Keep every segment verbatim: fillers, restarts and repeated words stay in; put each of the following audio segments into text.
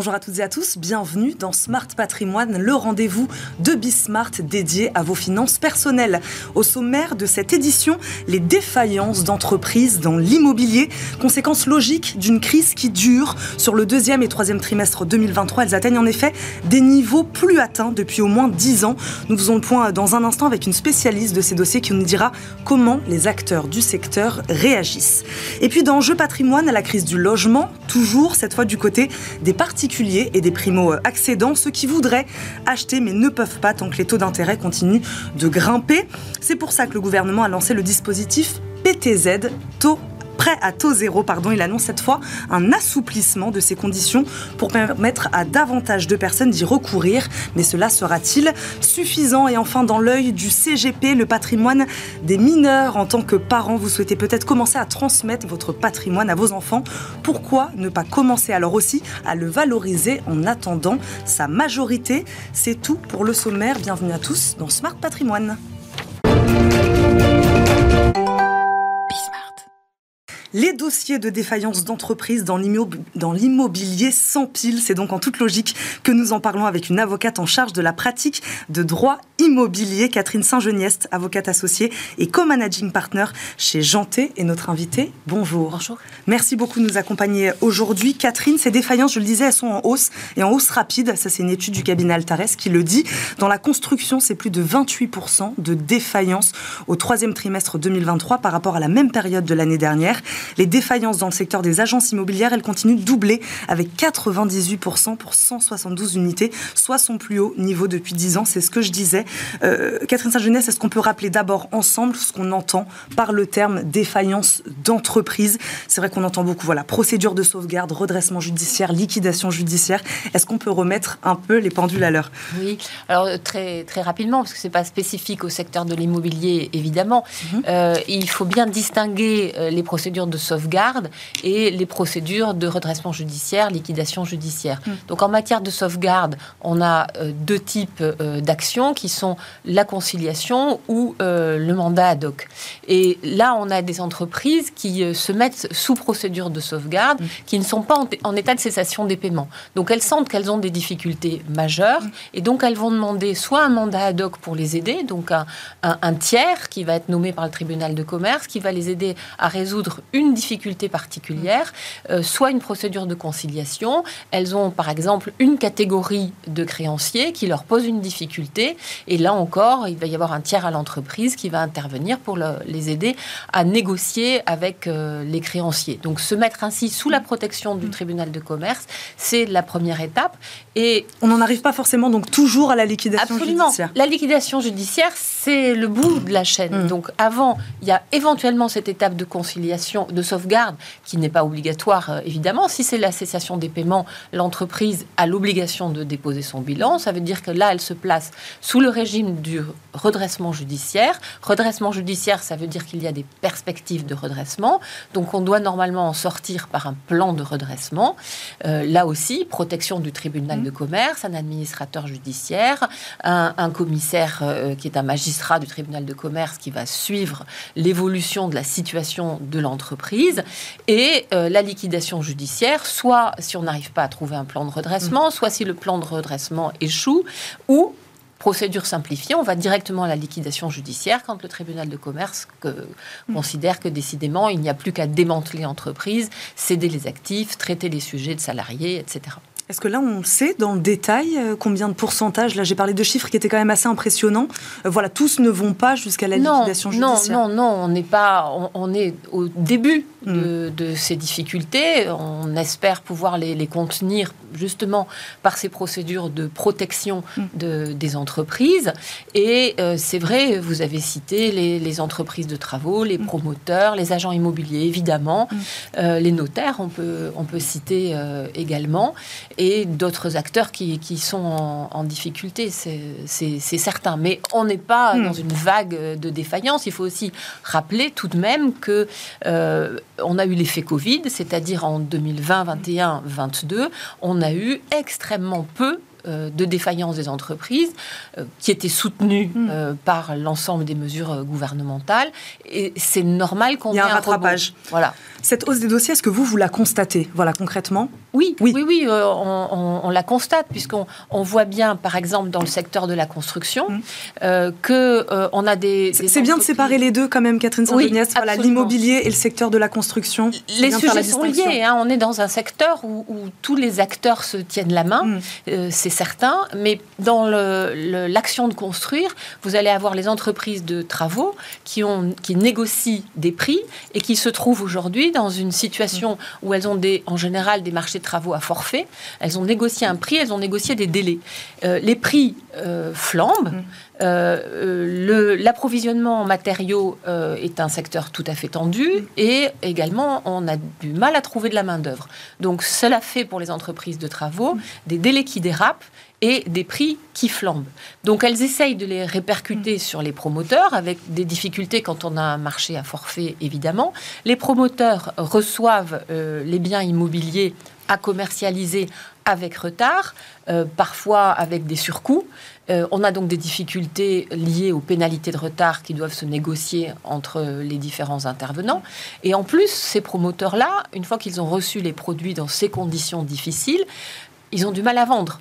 Bonjour à toutes et à tous, bienvenue dans Smart Patrimoine, le rendez-vous de Bsmart dédié à vos finances personnelles. Au sommaire de cette édition, les défaillances d'entreprises dans l'immobilier, conséquence logique d'une crise qui dure. Sur le deuxième et troisième trimestre deux mille vingt-trois, elles atteignent en effet des niveaux plus atteints depuis au moins dix ans. Nous faisons le point dans un instant avec une spécialiste de ces dossiers qui nous dira comment les acteurs du secteur réagissent. Et puis dans Jeux Patrimoine, la crise du logement, toujours cette fois du côté des particuliers et des primo-accédants, ceux qui voudraient acheter mais ne peuvent pas tant que les taux d'intérêt continuent de grimper. C'est pour ça que le gouvernement a lancé le dispositif P T Z, taux prêt à taux zéro, pardon, il annonce cette fois un assouplissement de ces conditions pour permettre à davantage de personnes d'y recourir. Mais cela sera-t-il suffisant? Et enfin, dans l'œil du C G P, le patrimoine des mineurs. En tant que parents, vous souhaitez peut-être commencer à transmettre votre patrimoine à vos enfants. Pourquoi ne pas commencer alors aussi à le valoriser en attendant sa majorité? C'est tout pour le sommaire. Bienvenue à tous dans Smart Patrimoine. Les dossiers de défaillance d'entreprise dans l'immobilier s'empilent. C'est donc en toute logique que nous en parlons avec une avocate en charge de la pratique de droit immobilier, Catherine Saint Geniest, avocate associée et co-managing partner chez Jeantet, et notre invitée. Bonjour. Bonjour. Merci beaucoup de nous accompagner aujourd'hui. Catherine, ces défaillances, je le disais, elles sont en hausse et en hausse rapide. Ça, c'est une étude du cabinet Altares qui le dit. Dans la construction, c'est plus de vingt-huit pour cent de défaillances au troisième trimestre deux mille vingt-trois par rapport à la même période de l'année dernière. Les défaillances dans le secteur des agences immobilières, elles continuent de doubler avec quatre-vingt-dix-huit pour cent pour cent soixante-douze unités, soit son plus haut niveau depuis dix ans. C'est ce que je disais. Euh, Catherine Saint Geniest, est-ce qu'on peut rappeler d'abord ensemble ce qu'on entend par le terme défaillance d'entreprise? C'est vrai qu'on entend beaucoup, voilà, procédure de sauvegarde, redressement judiciaire, liquidation judiciaire. Est-ce qu'on peut remettre un peu les pendules à l'heure? Oui, alors très, très rapidement, parce que ce n'est pas spécifique au secteur de l'immobilier, évidemment. Mm-hmm. euh, il faut bien distinguer les procédures de sauvegarde et les procédures de redressement judiciaire, liquidation judiciaire. Mmh. Donc en matière de sauvegarde, on a euh, deux types euh, d'actions qui sont la conciliation ou euh, le mandat ad hoc. Et là, on a des entreprises qui euh, se mettent sous procédure de sauvegarde, mmh. qui ne sont pas en, en état de cessation des paiements. Donc elles sentent qu'elles ont des difficultés majeures, mmh. et donc elles vont demander soit un mandat ad hoc pour les aider, donc un, un, un tiers qui va être nommé par le tribunal de commerce, qui va les aider à résoudre une une difficulté particulière, euh, soit une procédure de conciliation. Elles ont, par exemple, une catégorie de créanciers qui leur pose une difficulté. Et là encore, il va y avoir un tiers à l'entreprise qui va intervenir pour le, les aider à négocier avec euh, les créanciers. Donc, se mettre ainsi sous la protection du tribunal de commerce, c'est la première étape. Et on n'en arrive pas forcément donc toujours à la liquidation absolument. Judiciaire. La liquidation judiciaire, c'est le bout de la chaîne. Mmh. Donc, avant, il y a éventuellement cette étape de conciliation, de sauvegarde, qui n'est pas obligatoire, euh, évidemment. Si c'est la cessation des paiements, l'entreprise a l'obligation de déposer son bilan. Ça veut dire que là, elle se place sous le régime du redressement judiciaire. Redressement judiciaire, ça veut dire qu'il y a des perspectives de redressement. Donc, on doit normalement en sortir par un plan de redressement. Euh, là aussi, protection du tribunal mmh. de commerce, un administrateur judiciaire, un, un commissaire euh, qui est un magistrat du tribunal de commerce qui va suivre l'évolution de la situation de l'entreprise. Et euh, la liquidation judiciaire, soit si on n'arrive pas à trouver un plan de redressement, mmh. soit si le plan de redressement échoue, ou procédure simplifiée, on va directement à la liquidation judiciaire quand le tribunal de commerce que, mmh. considère que décidément il n'y a plus qu'à démanteler l'entreprise, céder les actifs, traiter les sujets de salariés, et cetera. Est-ce que là, on sait dans le détail combien de pourcentage? Là, j'ai parlé de chiffres qui étaient quand même assez impressionnants. Euh, voilà, tous ne vont pas jusqu'à la non, liquidation judiciaire. Non, non, non, on n'est pas... On, on est au début de, mmh. de ces difficultés. On espère pouvoir les, les contenir justement par ces procédures de protection mmh. de, des entreprises. Et euh, c'est vrai, vous avez cité les, les entreprises de travaux, les promoteurs, mmh. les agents immobiliers, évidemment. Mmh. Euh, les notaires, on peut, on peut citer euh, également. Et d'autres acteurs qui, qui sont en, en difficulté, c'est, c'est, c'est certain. Mais on n'est pas mmh. dans une vague de défaillance. Il faut aussi rappeler tout de même que euh, on a eu l'effet Covid, c'est-à-dire en deux mille vingt, vingt et un, vingt-deux, on a eu extrêmement peu euh, de défaillance des entreprises euh, qui était soutenue euh, mmh. par l'ensemble des mesures euh, gouvernementales. Et c'est normal qu'on ait un, un rattrapage. Voilà. Cette hausse des dossiers, est-ce que vous, vous la constatez, voilà, concrètement ? Oui, oui, oui, oui euh, on, on, on la constate, puisqu'on on voit bien, par exemple, dans le secteur de la construction, mmh. euh, qu'on euh, a des... des c'est bien de séparer les deux, quand même, Catherine Saint Geniest, voilà, l'immobilier et le secteur de la construction. Les sujets sont liés, hein, on est dans un secteur où, où tous les acteurs se tiennent la main, mmh. euh, c'est certain, mais dans le, le, l'action de construire, vous allez avoir les entreprises de travaux qui, ont, qui négocient des prix et qui se trouvent aujourd'hui dans une situation mmh. où elles ont des, en général des marchés de travaux à forfait, elles ont négocié un prix, elles ont négocié des délais. Euh, les prix euh, flambent, mmh. Euh, le, l'approvisionnement en matériaux euh, est un secteur tout à fait tendu et également on a du mal à trouver de la main-d'œuvre. Donc cela fait pour les entreprises de travaux des délais qui dérapent et des prix qui flambent. Donc elles essayent de les répercuter mmh. sur les promoteurs, avec des difficultés quand on a un marché à forfait, évidemment. Les promoteurs reçoivent euh, les biens immobiliers à commercialiser avec retard, euh, parfois avec des surcoûts. Euh, on a donc des difficultés liées aux pénalités de retard qui doivent se négocier entre les différents intervenants. Et en plus, ces promoteurs-là, une fois qu'ils ont reçu les produits dans ces conditions difficiles, ils ont du mal à vendre.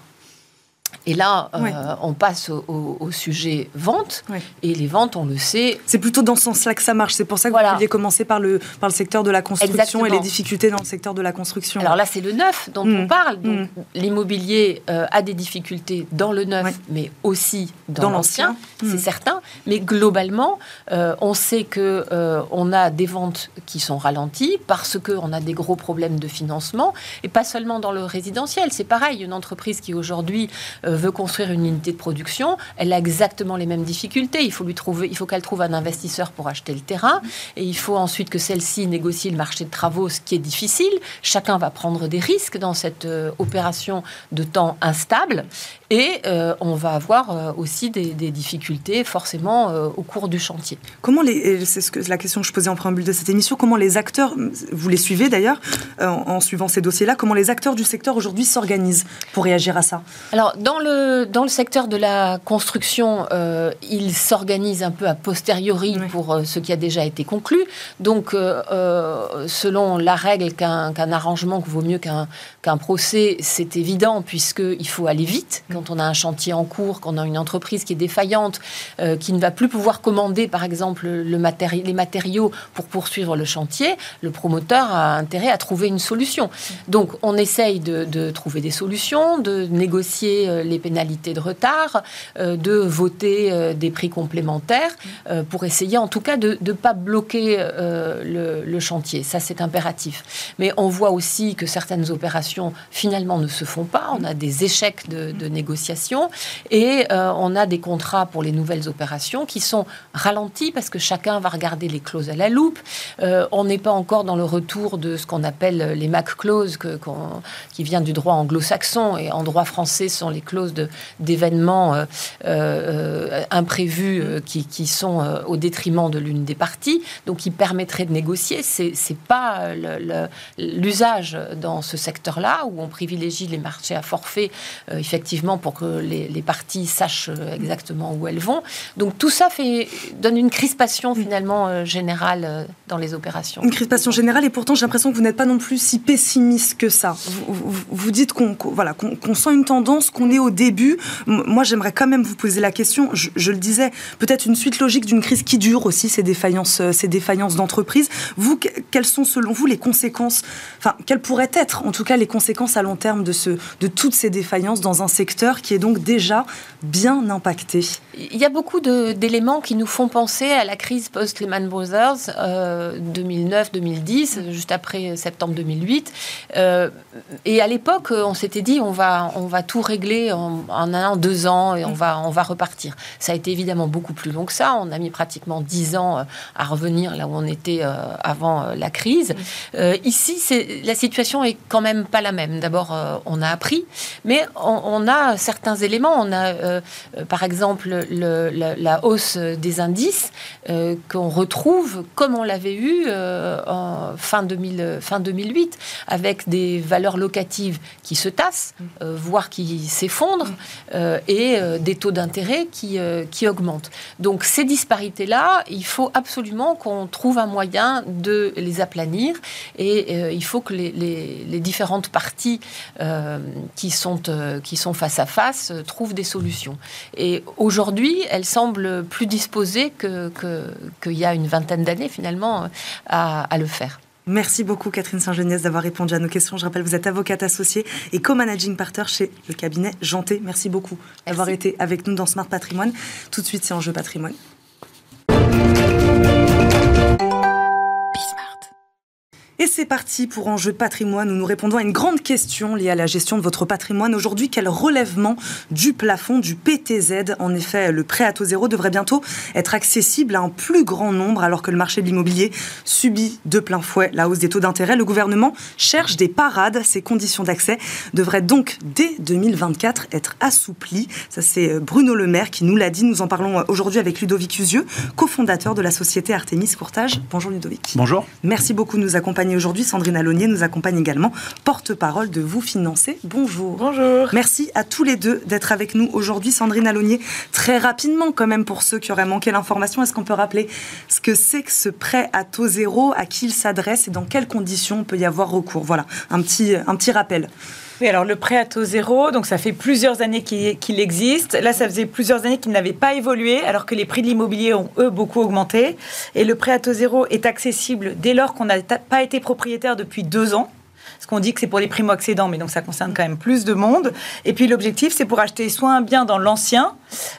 Et là, ouais. euh, on passe au, au, au sujet vente. Ouais. Et les ventes, on le sait... C'est plutôt dans ce sens-là que ça marche. C'est pour ça que voilà. vous pouviez commencer par le, par le secteur de la construction. Exactement. Et les difficultés dans le secteur de la construction. Alors là, c'est le neuf dont mmh. on parle. Donc, mmh. l'immobilier euh, a des difficultés dans le neuf, ouais. mais aussi dans, dans l'ancien, l'ancien. Mmh. c'est certain. Mais globalement, euh, on sait qu'on euh, a des ventes qui sont ralenties parce qu'on a des gros problèmes de financement. Et pas seulement dans le résidentiel. C'est pareil, une entreprise qui aujourd'hui... veut construire une unité de production, elle a exactement les mêmes difficultés. Il faut lui trouver, il faut qu'elle trouve un investisseur pour acheter le terrain, et il faut ensuite que celle-ci négocie le marché de travaux, ce qui est difficile. Chacun va prendre des risques dans cette opération de temps instable, et euh, on va avoir euh, aussi des, des difficultés forcément euh, au cours du chantier. Comment les, c'est ce que, la question que je posais en préambule de cette émission, comment les acteurs, vous les suivez d'ailleurs, euh, en, en suivant ces dossiers-là, comment les acteurs du secteur aujourd'hui s'organisent pour réagir à ça ? Alors, dans Dans le, dans le secteur de la construction, euh, il s'organise un peu a posteriori oui. pour euh, ce qui a déjà été conclu. Donc, euh, euh, selon la règle qu'un, qu'un arrangement vaut mieux qu'un, qu'un procès, c'est évident, puisqu'il faut aller vite. Quand on a un chantier en cours, quand on a une entreprise qui est défaillante, euh, qui ne va plus pouvoir commander, par exemple, le matéri- les matériaux pour poursuivre le chantier, le promoteur a intérêt à trouver une solution. Donc, on essaye de, de trouver des solutions, de négocier euh, les pénalités de retard, euh, de voter euh, des prix complémentaires euh, pour essayer en tout cas de ne pas bloquer euh, le, le chantier. Ça, c'est impératif. Mais on voit aussi que certaines opérations finalement ne se font pas. On a des échecs de, de négociation et euh, on a des contrats pour les nouvelles opérations qui sont ralentis parce que chacun va regarder les clauses à la loupe. Euh, on n'est pas encore dans le retour de ce qu'on appelle les M A C clauses que, qu'on, qui vient du droit anglo-saxon et en droit français sont les clauses de, d'événements euh, euh, imprévus euh, qui, qui sont euh, au détriment de l'une des parties, donc qui permettraient de négocier. C'est, c'est pas le, le, l'usage dans ce secteur-là, où on privilégie les marchés à forfait, euh, effectivement, pour que les, les parties sachent exactement où elles vont. Donc tout ça fait, donne une crispation, finalement, euh, générale euh, dans les opérations. Une crispation générale, et pourtant, j'ai l'impression que vous n'êtes pas non plus si pessimiste que ça. Vous, vous, vous dites qu'on, qu'on, voilà, qu'on, qu'on sent une tendance, qu'on est au début. Moi, j'aimerais quand même vous poser la question, je, je le disais, peut-être une suite logique d'une crise qui dure aussi, ces défaillances, ces défaillances d'entreprise. Vous, que, quelles sont selon vous les conséquences, enfin, quelles pourraient être en tout cas les conséquences à long terme de, ce, de toutes ces défaillances dans un secteur qui est donc déjà bien impacté ? Il y a beaucoup de, d'éléments qui nous font penser à la crise post-Lehman Brothers euh, deux mille neuf deux mille dix, juste après septembre deux mille huit. Euh, et à l'époque, on s'était dit, on va, on va tout régler En, en un, deux ans, et on va, on va repartir. Ça a été évidemment beaucoup plus long que ça. On a mis pratiquement dix ans à revenir là où on était avant la crise. Euh, ici, c'est, la situation est quand même pas la même. D'abord, euh, on a appris, mais on, on a certains éléments. On a, euh, par exemple, le, la, la hausse des indices euh, qu'on retrouve comme on l'avait eu euh, en fin, deux mille, fin deux mille huit, avec des valeurs locatives qui se tassent, euh, voire qui s'effondrent. vendre euh, et euh, des taux d'intérêt qui, euh, qui augmentent. Donc ces disparités-là, il faut absolument qu'on trouve un moyen de les aplanir et euh, il faut que les, les, les différentes parties euh, qui, sont, euh, qui sont face à face euh, trouvent des solutions. Et aujourd'hui, elles semblent plus disposées que, que, qu'il y a une vingtaine d'années finalement à, à le faire. Merci beaucoup Catherine Saint Geniest d'avoir répondu à nos questions. Je rappelle, vous êtes avocate associée et co-managing partner chez le cabinet Jeantet. Merci beaucoup Merci. d'avoir été avec nous dans Smart Patrimoine. Tout de suite, c'est Enjeu Patrimoine. Et c'est parti pour Enjeu Patrimoine, où nous répondons à une grande question liée à la gestion de votre patrimoine. Aujourd'hui, quel relèvement du plafond du P T Z ? En effet, le prêt à taux zéro devrait bientôt être accessible à un plus grand nombre, alors que le marché de l'immobilier subit de plein fouet la hausse des taux d'intérêt. Le gouvernement cherche des parades. Ces conditions d'accès devraient donc, dès deux mille vingt-quatre, être assouplies. Ça, c'est Bruno Le Maire qui nous l'a dit. Nous en parlons aujourd'hui avec Ludovic Huzieux, cofondateur de la société Artemis Courtage. Bonjour Ludovic. Bonjour. Merci beaucoup de nous accompagner aujourd'hui. Sandrine Allonnier nous accompagne également, porte-parole de Vous Financer. Bonjour. Bonjour. Merci à tous les deux d'être avec nous aujourd'hui. Sandrine Allonnier, très rapidement quand même pour ceux qui auraient manqué l'information, est-ce qu'on peut rappeler ce que c'est que ce prêt à taux zéro, à qui il s'adresse et dans quelles conditions on peut y avoir recours ? Voilà, un petit, un petit rappel. Oui, alors le prêt à taux zéro, donc ça fait plusieurs années qu'il existe. Là, ça faisait plusieurs années qu'il n'avait pas évolué, alors que les prix de l'immobilier ont, eux, beaucoup augmenté. Et le prêt à taux zéro est accessible dès lors qu'on n'a pas été propriétaire depuis deux ans. Parce qu'on dit que c'est pour les primo-accédants, mais donc ça concerne quand même plus de monde. Et puis l'objectif, c'est pour acheter soit un bien dans l'ancien,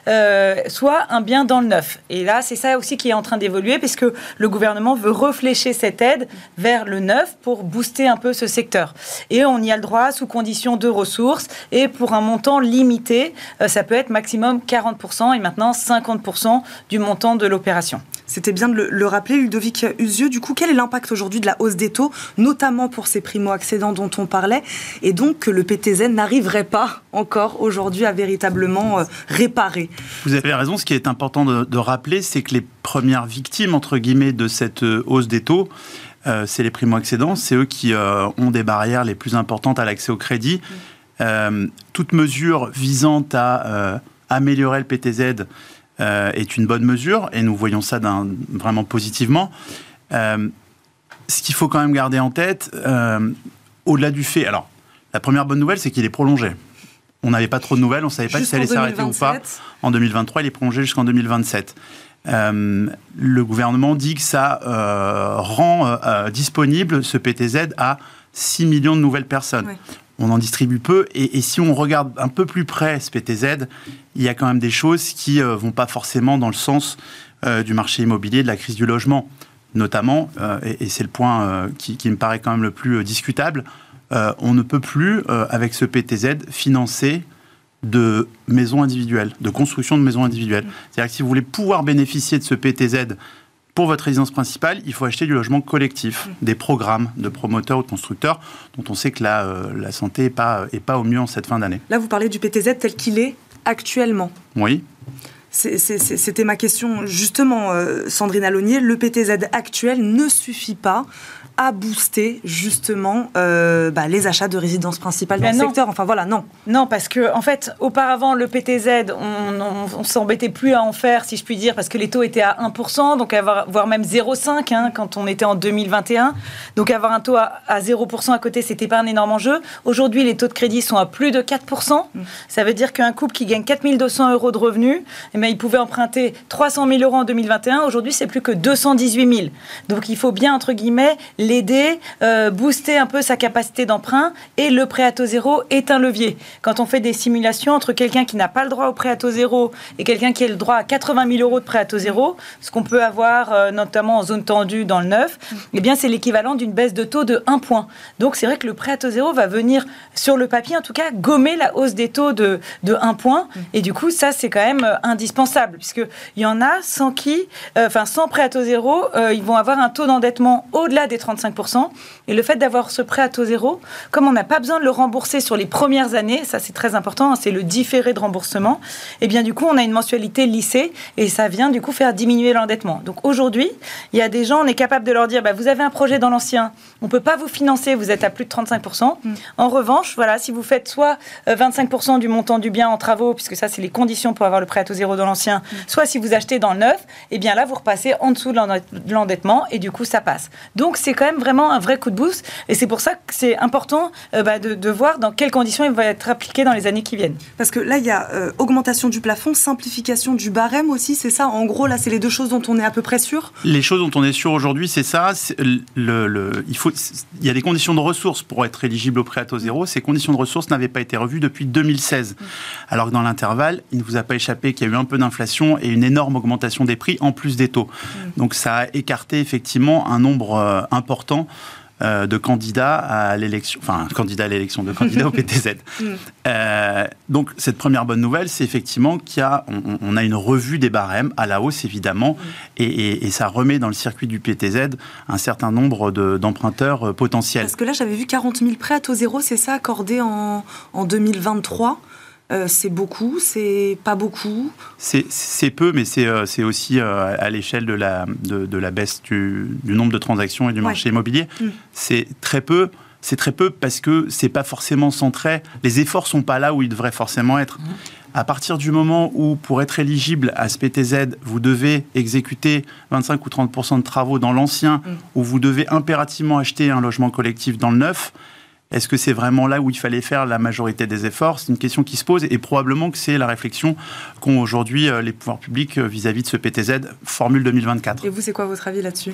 euh, soit un bien dans le neuf. Et là, c'est ça aussi qui est en train d'évoluer, parce que le gouvernement veut reflécher cette aide vers le neuf pour booster un peu ce secteur. Et on y a le droit sous condition de ressources et pour un montant limité. Euh, ça peut être maximum quarante pour cent et maintenant cinquante pour cent du montant de l'opération. C'était bien de le, le rappeler, Ludovic Huzieux. Du coup, quel est l'impact aujourd'hui de la hausse des taux, notamment pour ces primo-accédants dont on parlait, et donc que le P T Z n'arriverait pas encore aujourd'hui à véritablement euh, réparer ? Vous avez raison. Ce qui est important de, de rappeler, c'est que les premières victimes, entre guillemets, de cette euh, hausse des taux, euh, c'est les primo-accédants. C'est eux qui euh, ont des barrières les plus importantes à l'accès au crédit. Euh, toute mesure visant à euh, améliorer le P T Z Euh, est une bonne mesure, et nous voyons ça d'un, vraiment positivement. Euh, ce qu'il faut quand même garder en tête, euh, au-delà du fait... Alors, la première bonne nouvelle, c'est qu'il est prolongé. On n'avait pas trop de nouvelles, on ne savait pas si ça allait s'arrêter ou pas. En deux mille vingt-trois, il est prolongé jusqu'en deux mille vingt-sept. Euh, le gouvernement dit que ça euh, rend euh, disponible ce P T Z à six millions de nouvelles personnes. Ouais. On en distribue peu, et, et si on regarde un peu plus près ce P T Z, il y a quand même des choses qui ne euh, vont pas forcément dans le sens euh, du marché immobilier, de la crise du logement, notamment, euh, et, et c'est le point euh, qui, qui me paraît quand même le plus euh, discutable, euh, on ne peut plus, euh, avec ce P T Z, financer de maisons individuelles, de construction de maisons individuelles. C'est-à-dire que si vous voulez pouvoir bénéficier de ce P T Z pour votre résidence principale, il faut acheter du logement collectif, mmh. des programmes de promoteurs ou de constructeurs, dont on sait que la, euh, la santé n'est pas, est pas au mieux en cette fin d'année. Là, vous parlez du P T Z tel qu'il est actuellement. Oui. C'est, c'est, c'était ma question, justement, euh, Sandrine Allonnier. Le P T Z actuel ne suffit pas à booster justement euh, bah, les achats de résidences principales dans le secteur. Enfin voilà, non. Non, parce que en fait, auparavant, le P T Z, on, on, on s'embêtait plus à en faire, si je puis dire, parce que les taux étaient à un pour cent, donc avoir, voire même zéro virgule cinq hein, quand on était en deux mille vingt et un. Donc avoir un taux à, à zéro pour cent à côté, c'était pas un énorme enjeu. Aujourd'hui, les taux de crédit sont à plus de quatre pour cent. Mmh. Ça veut dire qu'un couple qui gagne quatre mille deux cents euros de revenus, eh bien, il pouvait emprunter trois cent mille euros en deux mille vingt et un. Aujourd'hui, c'est plus que deux cent dix-huit mille. Donc il faut bien, entre guillemets, l'aider, euh, booster un peu sa capacité d'emprunt, et le prêt à taux zéro est un levier. Quand on fait des simulations entre quelqu'un qui n'a pas le droit au prêt à taux zéro et quelqu'un qui a le droit à quatre-vingt mille euros de prêt à taux zéro, ce qu'on peut avoir euh, notamment en zone tendue dans le neuf, eh bien c'est l'équivalent d'une baisse de taux de un point. Donc c'est vrai que le prêt à taux zéro va venir, sur le papier en tout cas, gommer la hausse des taux de, de un point, et du coup ça c'est quand même euh, indispensable, puisque il y en a sans qui, enfin euh, sans prêt à taux zéro, euh, ils vont avoir un taux d'endettement au-delà des trente quarante-cinq pour cent. Et le fait d'avoir ce prêt à taux zéro, comme on n'a pas besoin de le rembourser sur les premières années, ça c'est très important, hein, c'est le différé de remboursement, et bien du coup on a une mensualité lissée et ça vient du coup faire diminuer l'endettement. Donc aujourd'hui, il y a des gens, on est capable de leur dire, bah, vous avez un projet dans l'ancien, on ne peut pas vous financer, vous êtes à plus de trente-cinq pour cent. Mm. En revanche, voilà, si vous faites soit vingt-cinq pour cent du montant du bien en travaux, puisque ça c'est les conditions pour avoir le prêt à taux zéro dans l'ancien, mm. soit si vous achetez dans le neuf, et bien là vous repassez en dessous de l'endettement et du coup ça passe. Donc c'est quand même vraiment un vrai coup de boost et c'est pour ça que c'est important euh, bah, de, de voir dans quelles conditions il va être appliqué dans les années qui viennent. Parce que là il y a euh, augmentation du plafond, simplification du barème aussi, c'est ça en gros, là c'est les deux choses dont on est à peu près sûr. Les choses dont on est sûr aujourd'hui c'est ça, c'est le, le, il, faut, il y a des conditions de ressources pour être éligible au prêt à taux zéro, ces conditions de ressources n'avaient pas été revues depuis deux mille seize, alors que dans l'intervalle il ne vous a pas échappé qu'il y a eu un peu d'inflation et une énorme augmentation des prix en plus des taux. Donc ça a écarté effectivement un nombre euh, important euh, de candidats à l'élection, enfin candidats à l'élection, de candidats au P T Z. Euh, donc cette première bonne nouvelle, c'est effectivement qu'il y a, on, on a une revue des barèmes à la hausse évidemment, et, et, et ça remet dans le circuit du P T Z un certain nombre de, d'emprunteurs potentiels. Parce que là j'avais vu quarante mille prêts à taux zéro, c'est ça, accordés en, en deux mille vingt-trois. Euh, c'est beaucoup, c'est pas beaucoup. C'est, c'est peu, mais c'est, euh, c'est aussi euh, à l'échelle de la, de, de la baisse du, du nombre de transactions et du marché ouais. immobilier. Mmh. C'est très peu. C'est très peu parce que c'est pas forcément centré. Les efforts sont pas là où ils devraient forcément être. Mmh. À partir du moment où, pour être éligible à ce P T Z, vous devez exécuter vingt-cinq ou trente pour cent de travaux dans l'ancien, mmh. où vous devez impérativement acheter un logement collectif dans le neuf. Est-ce que c'est vraiment là où il fallait faire la majorité des efforts? C'est une question qui se pose et probablement que c'est la réflexion qu'ont aujourd'hui les pouvoirs publics vis-à-vis de ce P T Z Formule deux mille vingt-quatre. Et vous, c'est quoi votre avis là-dessus?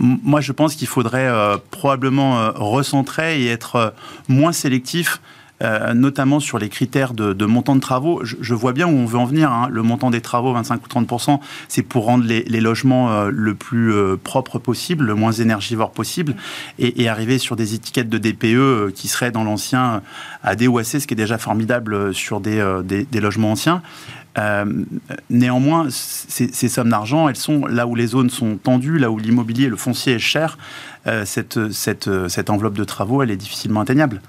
Moi, je pense qu'il faudrait euh, probablement euh, recentrer et être euh, moins sélectif, euh, notamment sur les critères de, de montant de travaux. Je, je vois bien où on veut en venir. Hein. Le montant des travaux, vingt-cinq ou trente pour cent, c'est pour rendre les, les logements euh, le plus euh, propre possible, le moins énergivore possible, et, et arriver sur des étiquettes de D P E euh, qui seraient dans l'ancien euh, à D ou à C, ce qui est déjà formidable euh, sur des, euh, des, des logements anciens. Euh, néanmoins, ces, ces sommes d'argent, elles sont là où les zones sont tendues, là où l'immobilier, le foncier est cher. Euh, cette, cette, cette enveloppe de travaux, elle est difficilement atteignable.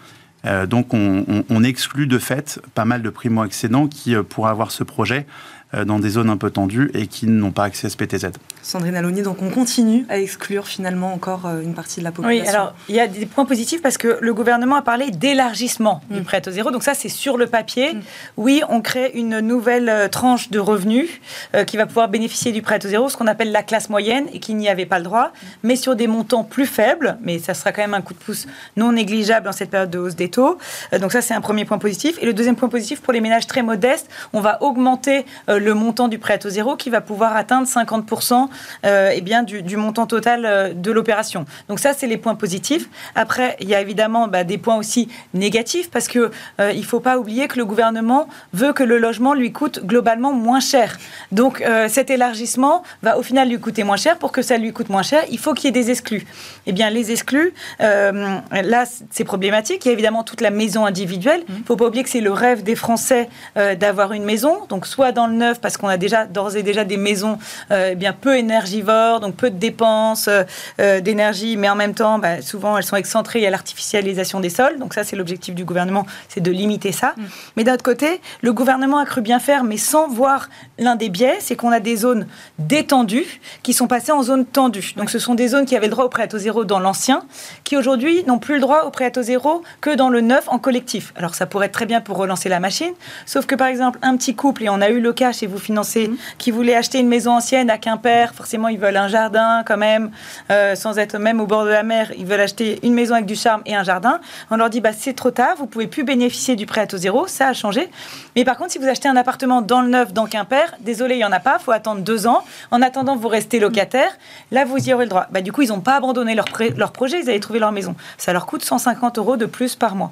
Euh, donc on, on, on exclut de fait pas mal de primo-accédants qui euh, pourraient avoir ce projet euh, dans des zones un peu tendues et qui n'ont pas accès à ce P T Z. Sandrine Allonnier, donc on continue à exclure finalement encore une partie de la population. Oui, alors il y a des points positifs parce que le gouvernement a parlé d'élargissement mmh. du prêt à taux zéro, donc ça c'est sur le papier. Mmh. Oui, on crée une nouvelle tranche de revenus euh, qui va pouvoir bénéficier du prêt à taux zéro, ce qu'on appelle la classe moyenne et qui n'y avait pas le droit, mmh. mais sur des montants plus faibles, mais ça sera quand même un coup de pouce non négligeable dans cette période de hausse des taux. Euh, donc ça c'est un premier point positif. Et le deuxième point positif, pour les ménages très modestes, on va augmenter euh, le montant du prêt à taux zéro qui va pouvoir atteindre cinquante pour cent Euh, eh bien, du, du montant total euh, de l'opération. Donc ça, c'est les points positifs. Après, il y a évidemment bah, des points aussi négatifs parce qu'il euh, ne faut pas oublier que le gouvernement veut que le logement lui coûte globalement moins cher. Donc euh, cet élargissement va au final lui coûter moins cher. Pour que ça lui coûte moins cher, il faut qu'il y ait des exclus. Eh bien, les exclus, euh, là, c'est problématique. Il y a évidemment toute la maison individuelle. Il ne faut pas oublier que c'est le rêve des Français euh, d'avoir une maison. Donc soit dans le neuf, parce qu'on a déjà d'ores et déjà des maisons euh, eh bien, peu énergivores, donc peu de dépenses euh, d'énergie, mais en même temps, bah, souvent, elles sont excentrées à l'artificialisation des sols. Donc ça, c'est l'objectif du gouvernement, c'est de limiter ça. Mmh. Mais d'un autre côté, le gouvernement a cru bien faire, mais sans voir l'un des biais, c'est qu'on a des zones détendues qui sont passées en zones tendues. Donc ce sont des zones qui avaient le droit au prêt à taux zéro dans l'ancien, qui aujourd'hui n'ont plus le droit au prêt à taux zéro que dans le neuf en collectif. Alors ça pourrait être très bien pour relancer la machine, sauf que par exemple, un petit couple, et on a eu le cas chez vous financer, mmh. qui voulait acheter une maison ancienne à Quimper, forcément ils veulent un jardin quand même, euh, sans être même au bord de la mer, ils veulent acheter une maison avec du charme et un jardin, on leur dit bah, c'est trop tard, vous ne pouvez plus bénéficier du prêt à taux zéro, ça a changé, mais par contre si vous achetez un appartement dans le neuf, dans Quimper, désolé il n'y en a pas, il faut attendre deux ans, en attendant vous restez locataire, là vous y aurez le droit. Bah, du coup ils n'ont pas abandonné leur, pré- leur projet, ils avaient trouvé leur maison, ça leur coûte cent cinquante euros de plus par mois.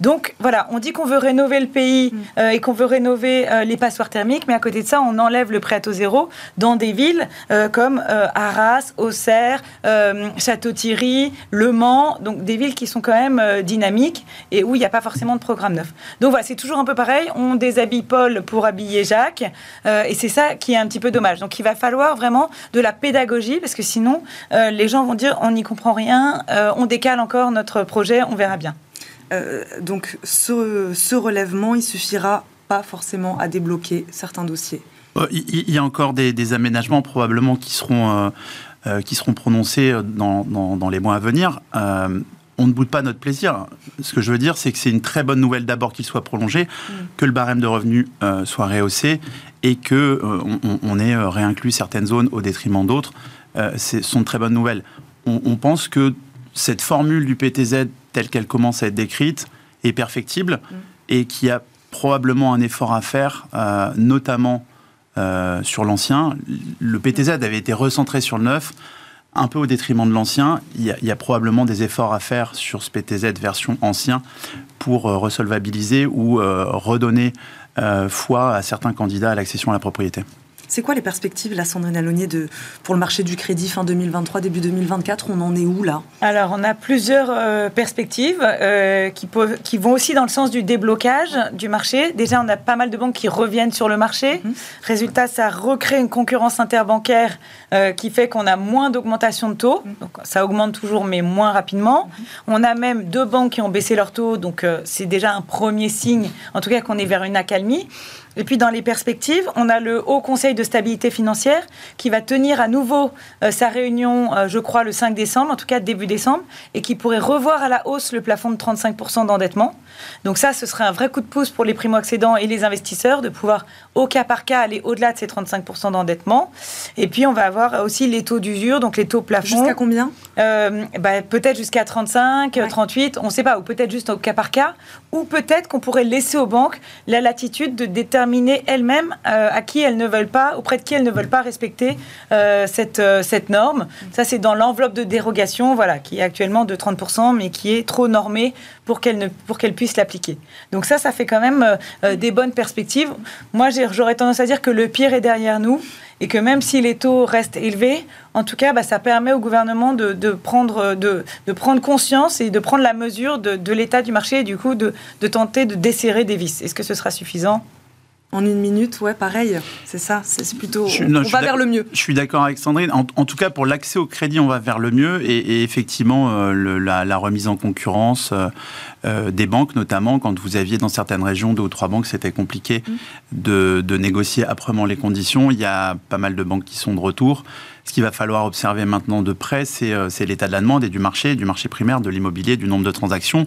Donc voilà, on dit qu'on veut rénover le pays euh, et qu'on veut rénover euh, les passoires thermiques, mais à côté côté de ça, on enlève le prêt à taux zéro dans des villes euh, comme euh, Arras, Auxerre, euh, Château-Thierry, Le Mans, donc des villes qui sont quand même euh, dynamiques et où il n'y a pas forcément de programme neuf. Donc voilà, c'est toujours un peu pareil, on déshabille Paul pour habiller Jacques, euh, et c'est ça qui est un petit peu dommage. Donc il va falloir vraiment de la pédagogie, parce que sinon, euh, les gens vont dire, on n'y comprend rien, euh, on décale encore notre projet, on verra bien. Euh, donc ce, ce relèvement, il suffira pas forcément à débloquer certains dossiers. Il y a encore des, des aménagements probablement qui seront, euh, qui seront prononcés dans, dans, dans les mois à venir. Euh, on ne boude pas notre plaisir. Ce que je veux dire, c'est que c'est une très bonne nouvelle d'abord qu'il soit prolongé, mmh. que le barème de revenus euh, soit rehaussé et qu'on euh, on ait réinclus certaines zones au détriment d'autres. Euh, ce sont de très bonnes nouvelles. On, on pense que cette formule du P T Z telle qu'elle commence à être décrite est perfectible mmh. et qu'il y a probablement un effort à faire, euh, notamment euh, sur l'ancien. Le P T Z avait été recentré sur le neuf, un peu au détriment de l'ancien. Il y a, il y a probablement des efforts à faire sur ce P T Z version ancien pour euh, resolvabiliser ou euh, redonner euh, foi à certains candidats à l'accession à la propriété. C'est quoi les perspectives, là, Sandrine Allonnier, de, pour le marché du crédit fin deux mille vingt-trois, début deux mille vingt-quatre? On en est où, là? Alors, on a plusieurs euh, perspectives euh, qui, peuvent, qui vont aussi dans le sens du déblocage du marché. Déjà, on a pas mal de banques qui reviennent sur le marché. Mmh. Résultat, ça recrée une concurrence interbancaire euh, qui fait qu'on a moins d'augmentation de taux. Mmh. Donc, ça augmente toujours, mais moins rapidement. Mmh. On a même deux banques qui ont baissé leurs taux. Donc, euh, c'est déjà un premier signe, en tout cas, qu'on est vers une accalmie. Et puis dans les perspectives, on a le Haut Conseil de stabilité financière qui va tenir à nouveau euh, sa réunion, euh, je crois, le cinq décembre, en tout cas début décembre, et qui pourrait revoir à la hausse le plafond de trente-cinq pour cent d'endettement. Donc ça, ce serait un vrai coup de pouce pour les primo-accédants et les investisseurs de pouvoir, au cas par cas, aller au-delà de ces trente-cinq pour cent d'endettement. Et puis on va avoir aussi les taux d'usure, donc les taux plafonds. Jusqu'à combien ? euh, bah, peut-être jusqu'à trente-cinq, ouais. trente-huit, on ne sait pas, ou peut-être juste au cas par cas, ou peut-être qu'on pourrait laisser aux banques la latitude de déterminer elles-mêmes euh, à qui elles ne veulent pas, auprès de qui elles ne veulent pas respecter euh, cette, euh, cette norme. Ça, c'est dans l'enveloppe de dérogation, voilà, qui est actuellement de trente pour cent, mais qui est trop normée pour qu'elles ne, pour qu'elles puissent l'appliquer. Donc ça, ça fait quand même euh, des bonnes perspectives. Moi, j'ai, j'aurais tendance à dire que le pire est derrière nous et que même si les taux restent élevés, en tout cas, bah, ça permet au gouvernement de, de, prendre, de, de prendre conscience et de prendre la mesure de, de l'état du marché et du coup de, de tenter de desserrer des vis. Est-ce que ce sera suffisant ? En une minute, ouais, pareil, c'est ça, c'est plutôt, je, non, on va vers le mieux. Je suis d'accord avec Sandrine, en, en tout cas pour l'accès au crédit, on va vers le mieux, et, et effectivement, euh, le, la, la remise en concurrence euh, euh, des banques, notamment, quand vous aviez dans certaines régions, deux ou trois banques, c'était compliqué mmh. de, de négocier âprement les conditions, il y a pas mal de banques qui sont de retour. Ce qu'il va falloir observer maintenant de près, c'est, euh, c'est l'état de la demande et du marché, du marché primaire, de l'immobilier, du nombre de transactions.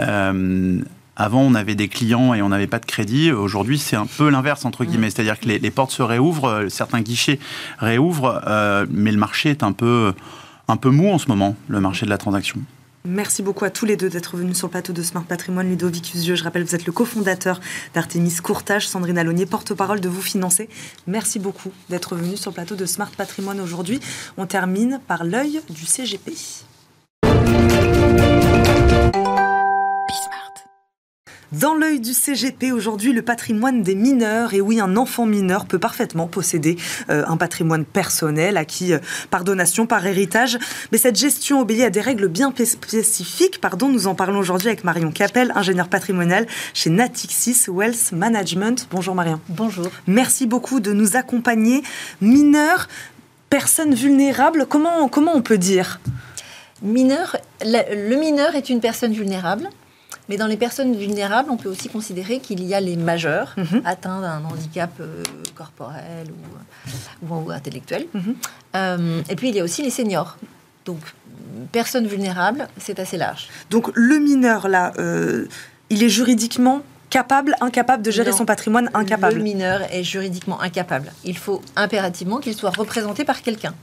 Euh, Avant, on avait des clients et on n'avait pas de crédit. Aujourd'hui, c'est un peu l'inverse, entre guillemets. C'est-à-dire que les, les portes se réouvrent, certains guichets réouvrent, euh, mais le marché est un peu, un peu mou en ce moment, le marché de la transaction. Merci beaucoup à tous les deux d'être venus sur le plateau de Smart Patrimoine. Ludovic Huzieux, je rappelle, vous êtes le cofondateur d'Artemis Courtage. Sandrine Allonnier, porte-parole de Vous Financer. Merci beaucoup d'être venus sur le plateau de Smart Patrimoine aujourd'hui. On termine par l'œil du C G P. Dans l'œil du C G P, aujourd'hui, le patrimoine des mineurs. Et oui, un enfant mineur peut parfaitement posséder euh, un patrimoine personnel acquis euh, par donation, par héritage. Mais cette gestion obéit à des règles bien spécifiques. Pardon, nous en parlons aujourd'hui avec Marion Capèle, ingénieure patrimoniale chez Natixis Wealth Management. Bonjour Marion. Bonjour. Merci beaucoup de nous accompagner. Mineurs, personnes vulnérables, comment, comment on peut dire ? Mineur, le mineur est une personne vulnérable. Mais dans les personnes vulnérables, on peut aussi considérer qu'il y a les majeurs mmh. atteints d'un handicap euh, corporel ou, ou, ou intellectuel. Mmh. Euh, et puis, il y a aussi les seniors. Donc, personnes vulnérables, c'est assez large. Donc, le mineur, là, euh, il est juridiquement capable, incapable de gérer non. son patrimoine, incapable. Le mineur est juridiquement incapable. Il faut impérativement qu'il soit représenté par quelqu'un.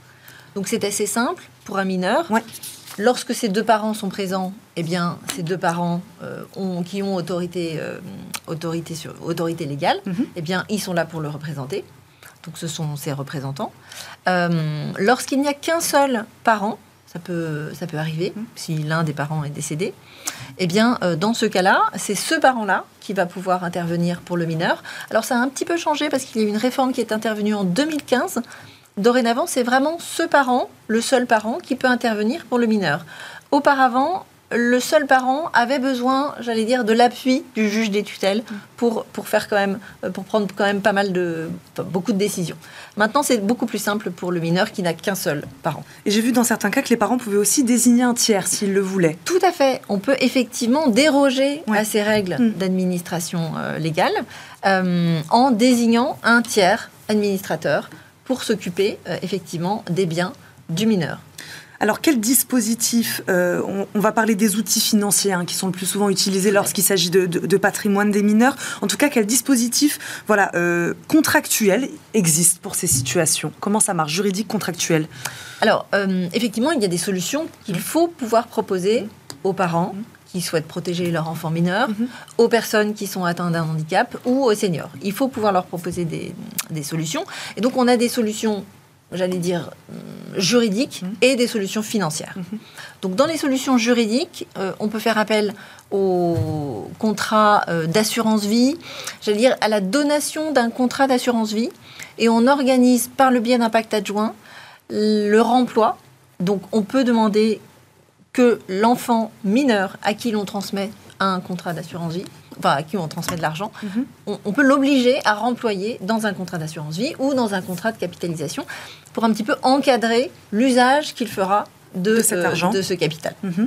Donc, c'est assez simple pour un mineur. Ouais. Lorsque ces deux parents sont présents, eh bien, ces deux parents euh, ont, qui ont autorité, euh, autorité, sur, autorité légale, mm-hmm. eh bien, ils sont là pour le représenter. Donc, ce sont ses représentants. Euh, lorsqu'il n'y a qu'un seul parent, ça peut, ça peut arriver, si l'un des parents est décédé, eh bien, euh, dans ce cas-là, c'est ce parent-là qui va pouvoir intervenir pour le mineur. Alors, ça a un petit peu changé parce qu'il y a eu une réforme qui est intervenue en deux mille quinze. Dorénavant, c'est vraiment ce parent, le seul parent, qui peut intervenir pour le mineur. Auparavant, le seul parent avait besoin, j'allais dire, de l'appui du juge des tutelles pour, pour, faire quand même, pour prendre quand même pas mal de, beaucoup de décisions. Maintenant, c'est beaucoup plus simple pour le mineur qui n'a qu'un seul parent. Et j'ai vu dans certains cas que les parents pouvaient aussi désigner un tiers s'ils le voulaient. Tout à fait. On peut effectivement déroger ouais. à ces règles mmh. d'administration euh, légale euh, en désignant un tiers administrateur pour s'occuper euh, effectivement des biens du mineur. Alors, quel dispositif euh, on, on va parler des outils financiers hein, qui sont le plus souvent utilisés lorsqu'il s'agit de, de, de patrimoine des mineurs. En tout cas, quel dispositif voilà, euh, contractuel existe pour ces situations? Comment ça marche, juridique, contractuel? Alors, euh, effectivement, il y a des solutions qu'il faut pouvoir proposer aux parents qui souhaitent protéger leur enfant mineur, mm-hmm. aux personnes qui sont atteintes d'un handicap ou aux seniors. Il faut pouvoir leur proposer des, des solutions. Et donc, on a des solutions, j'allais dire, juridiques et des solutions financières. Mmh. Donc, dans les solutions juridiques, euh, on peut faire appel au contrat euh, d'assurance vie, j'allais dire à la donation d'un contrat d'assurance vie, et on organise par le biais d'un pacte adjoint le remploi. Donc, on peut demander que l'enfant mineur à qui l'on transmet un contrat d'assurance vie, enfin à qui on transmet de l'argent, mmh. on, on peut l'obliger à remployer dans un contrat d'assurance vie ou dans un contrat de capitalisation pour un petit peu encadrer l'usage qu'il fera de, de, cet euh, argent. de ce capital. Mmh.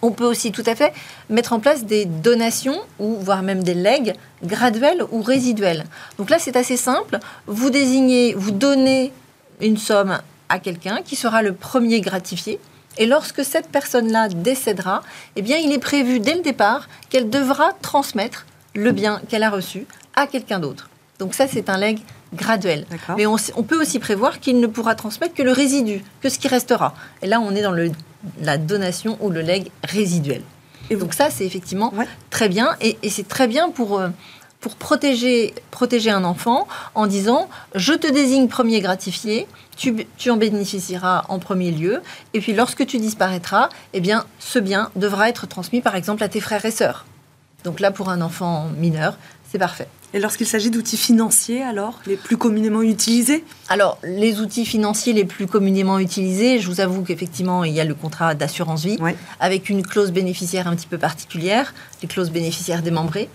On peut aussi tout à fait mettre en place des donations ou voire même des legs graduels ou résiduels. Donc là, c'est assez simple. Vous désignez, vous donnez une somme à quelqu'un qui sera le premier gratifié. Et lorsque cette personne-là décédera, eh bien, il est prévu dès le départ qu'elle devra transmettre le bien qu'elle a reçu à quelqu'un d'autre. Donc ça, c'est un legs graduel. D'accord. Mais on, on peut aussi prévoir qu'il ne pourra transmettre que le résidu, que ce qui restera. Et là, on est dans le, la donation ou le legs résiduel. Et donc ça, c'est effectivement ouais. très bien. Et, et c'est très bien pour, pour protéger, protéger un enfant en disant « je te désigne premier gratifié ». Tu, tu en bénéficieras en premier lieu. Et puis, lorsque tu disparaîtras, eh bien, ce bien devra être transmis, par exemple, à tes frères et sœurs. Donc là, pour un enfant mineur, c'est parfait. Et lorsqu'il s'agit d'outils financiers, alors, les plus communément utilisés? Alors, les outils financiers les plus communément utilisés, je vous avoue qu'effectivement, il y a le contrat d'assurance vie, ouais. avec une clause bénéficiaire un petit peu particulière, les clauses bénéficiaires démembrées.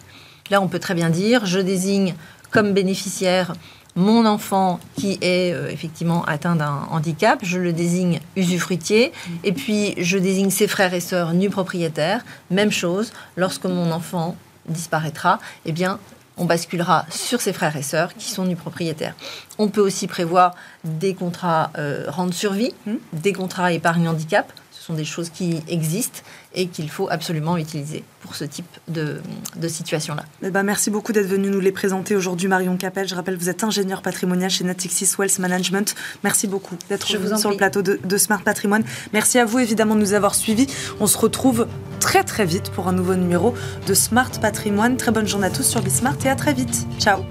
Là, on peut très bien dire, je désigne comme bénéficiaire mon enfant qui est euh, effectivement atteint d'un handicap, je le désigne usufruitier, et puis je désigne ses frères et sœurs nus propriétaires. Même chose, lorsque mon enfant disparaîtra, eh bien, on basculera sur ses frères et sœurs qui sont nus propriétaires. On peut aussi prévoir des contrats euh, rente-survie, des contrats épargne-handicap. Ce sont des choses qui existent et qu'il faut absolument utiliser pour ce type de, de situation-là. Eh ben, merci beaucoup d'être venue nous les présenter aujourd'hui, Marion Capèle. Je rappelle, vous êtes ingénieure patrimoniale chez Natixis Wealth Management. Merci beaucoup d'être sur prie. le plateau de, de Smart Patrimoine. Merci à vous, évidemment, de nous avoir suivis. On se retrouve très, très vite pour un nouveau numéro de Smart Patrimoine. Très bonne journée à tous sur Bsmart et à très vite. Ciao.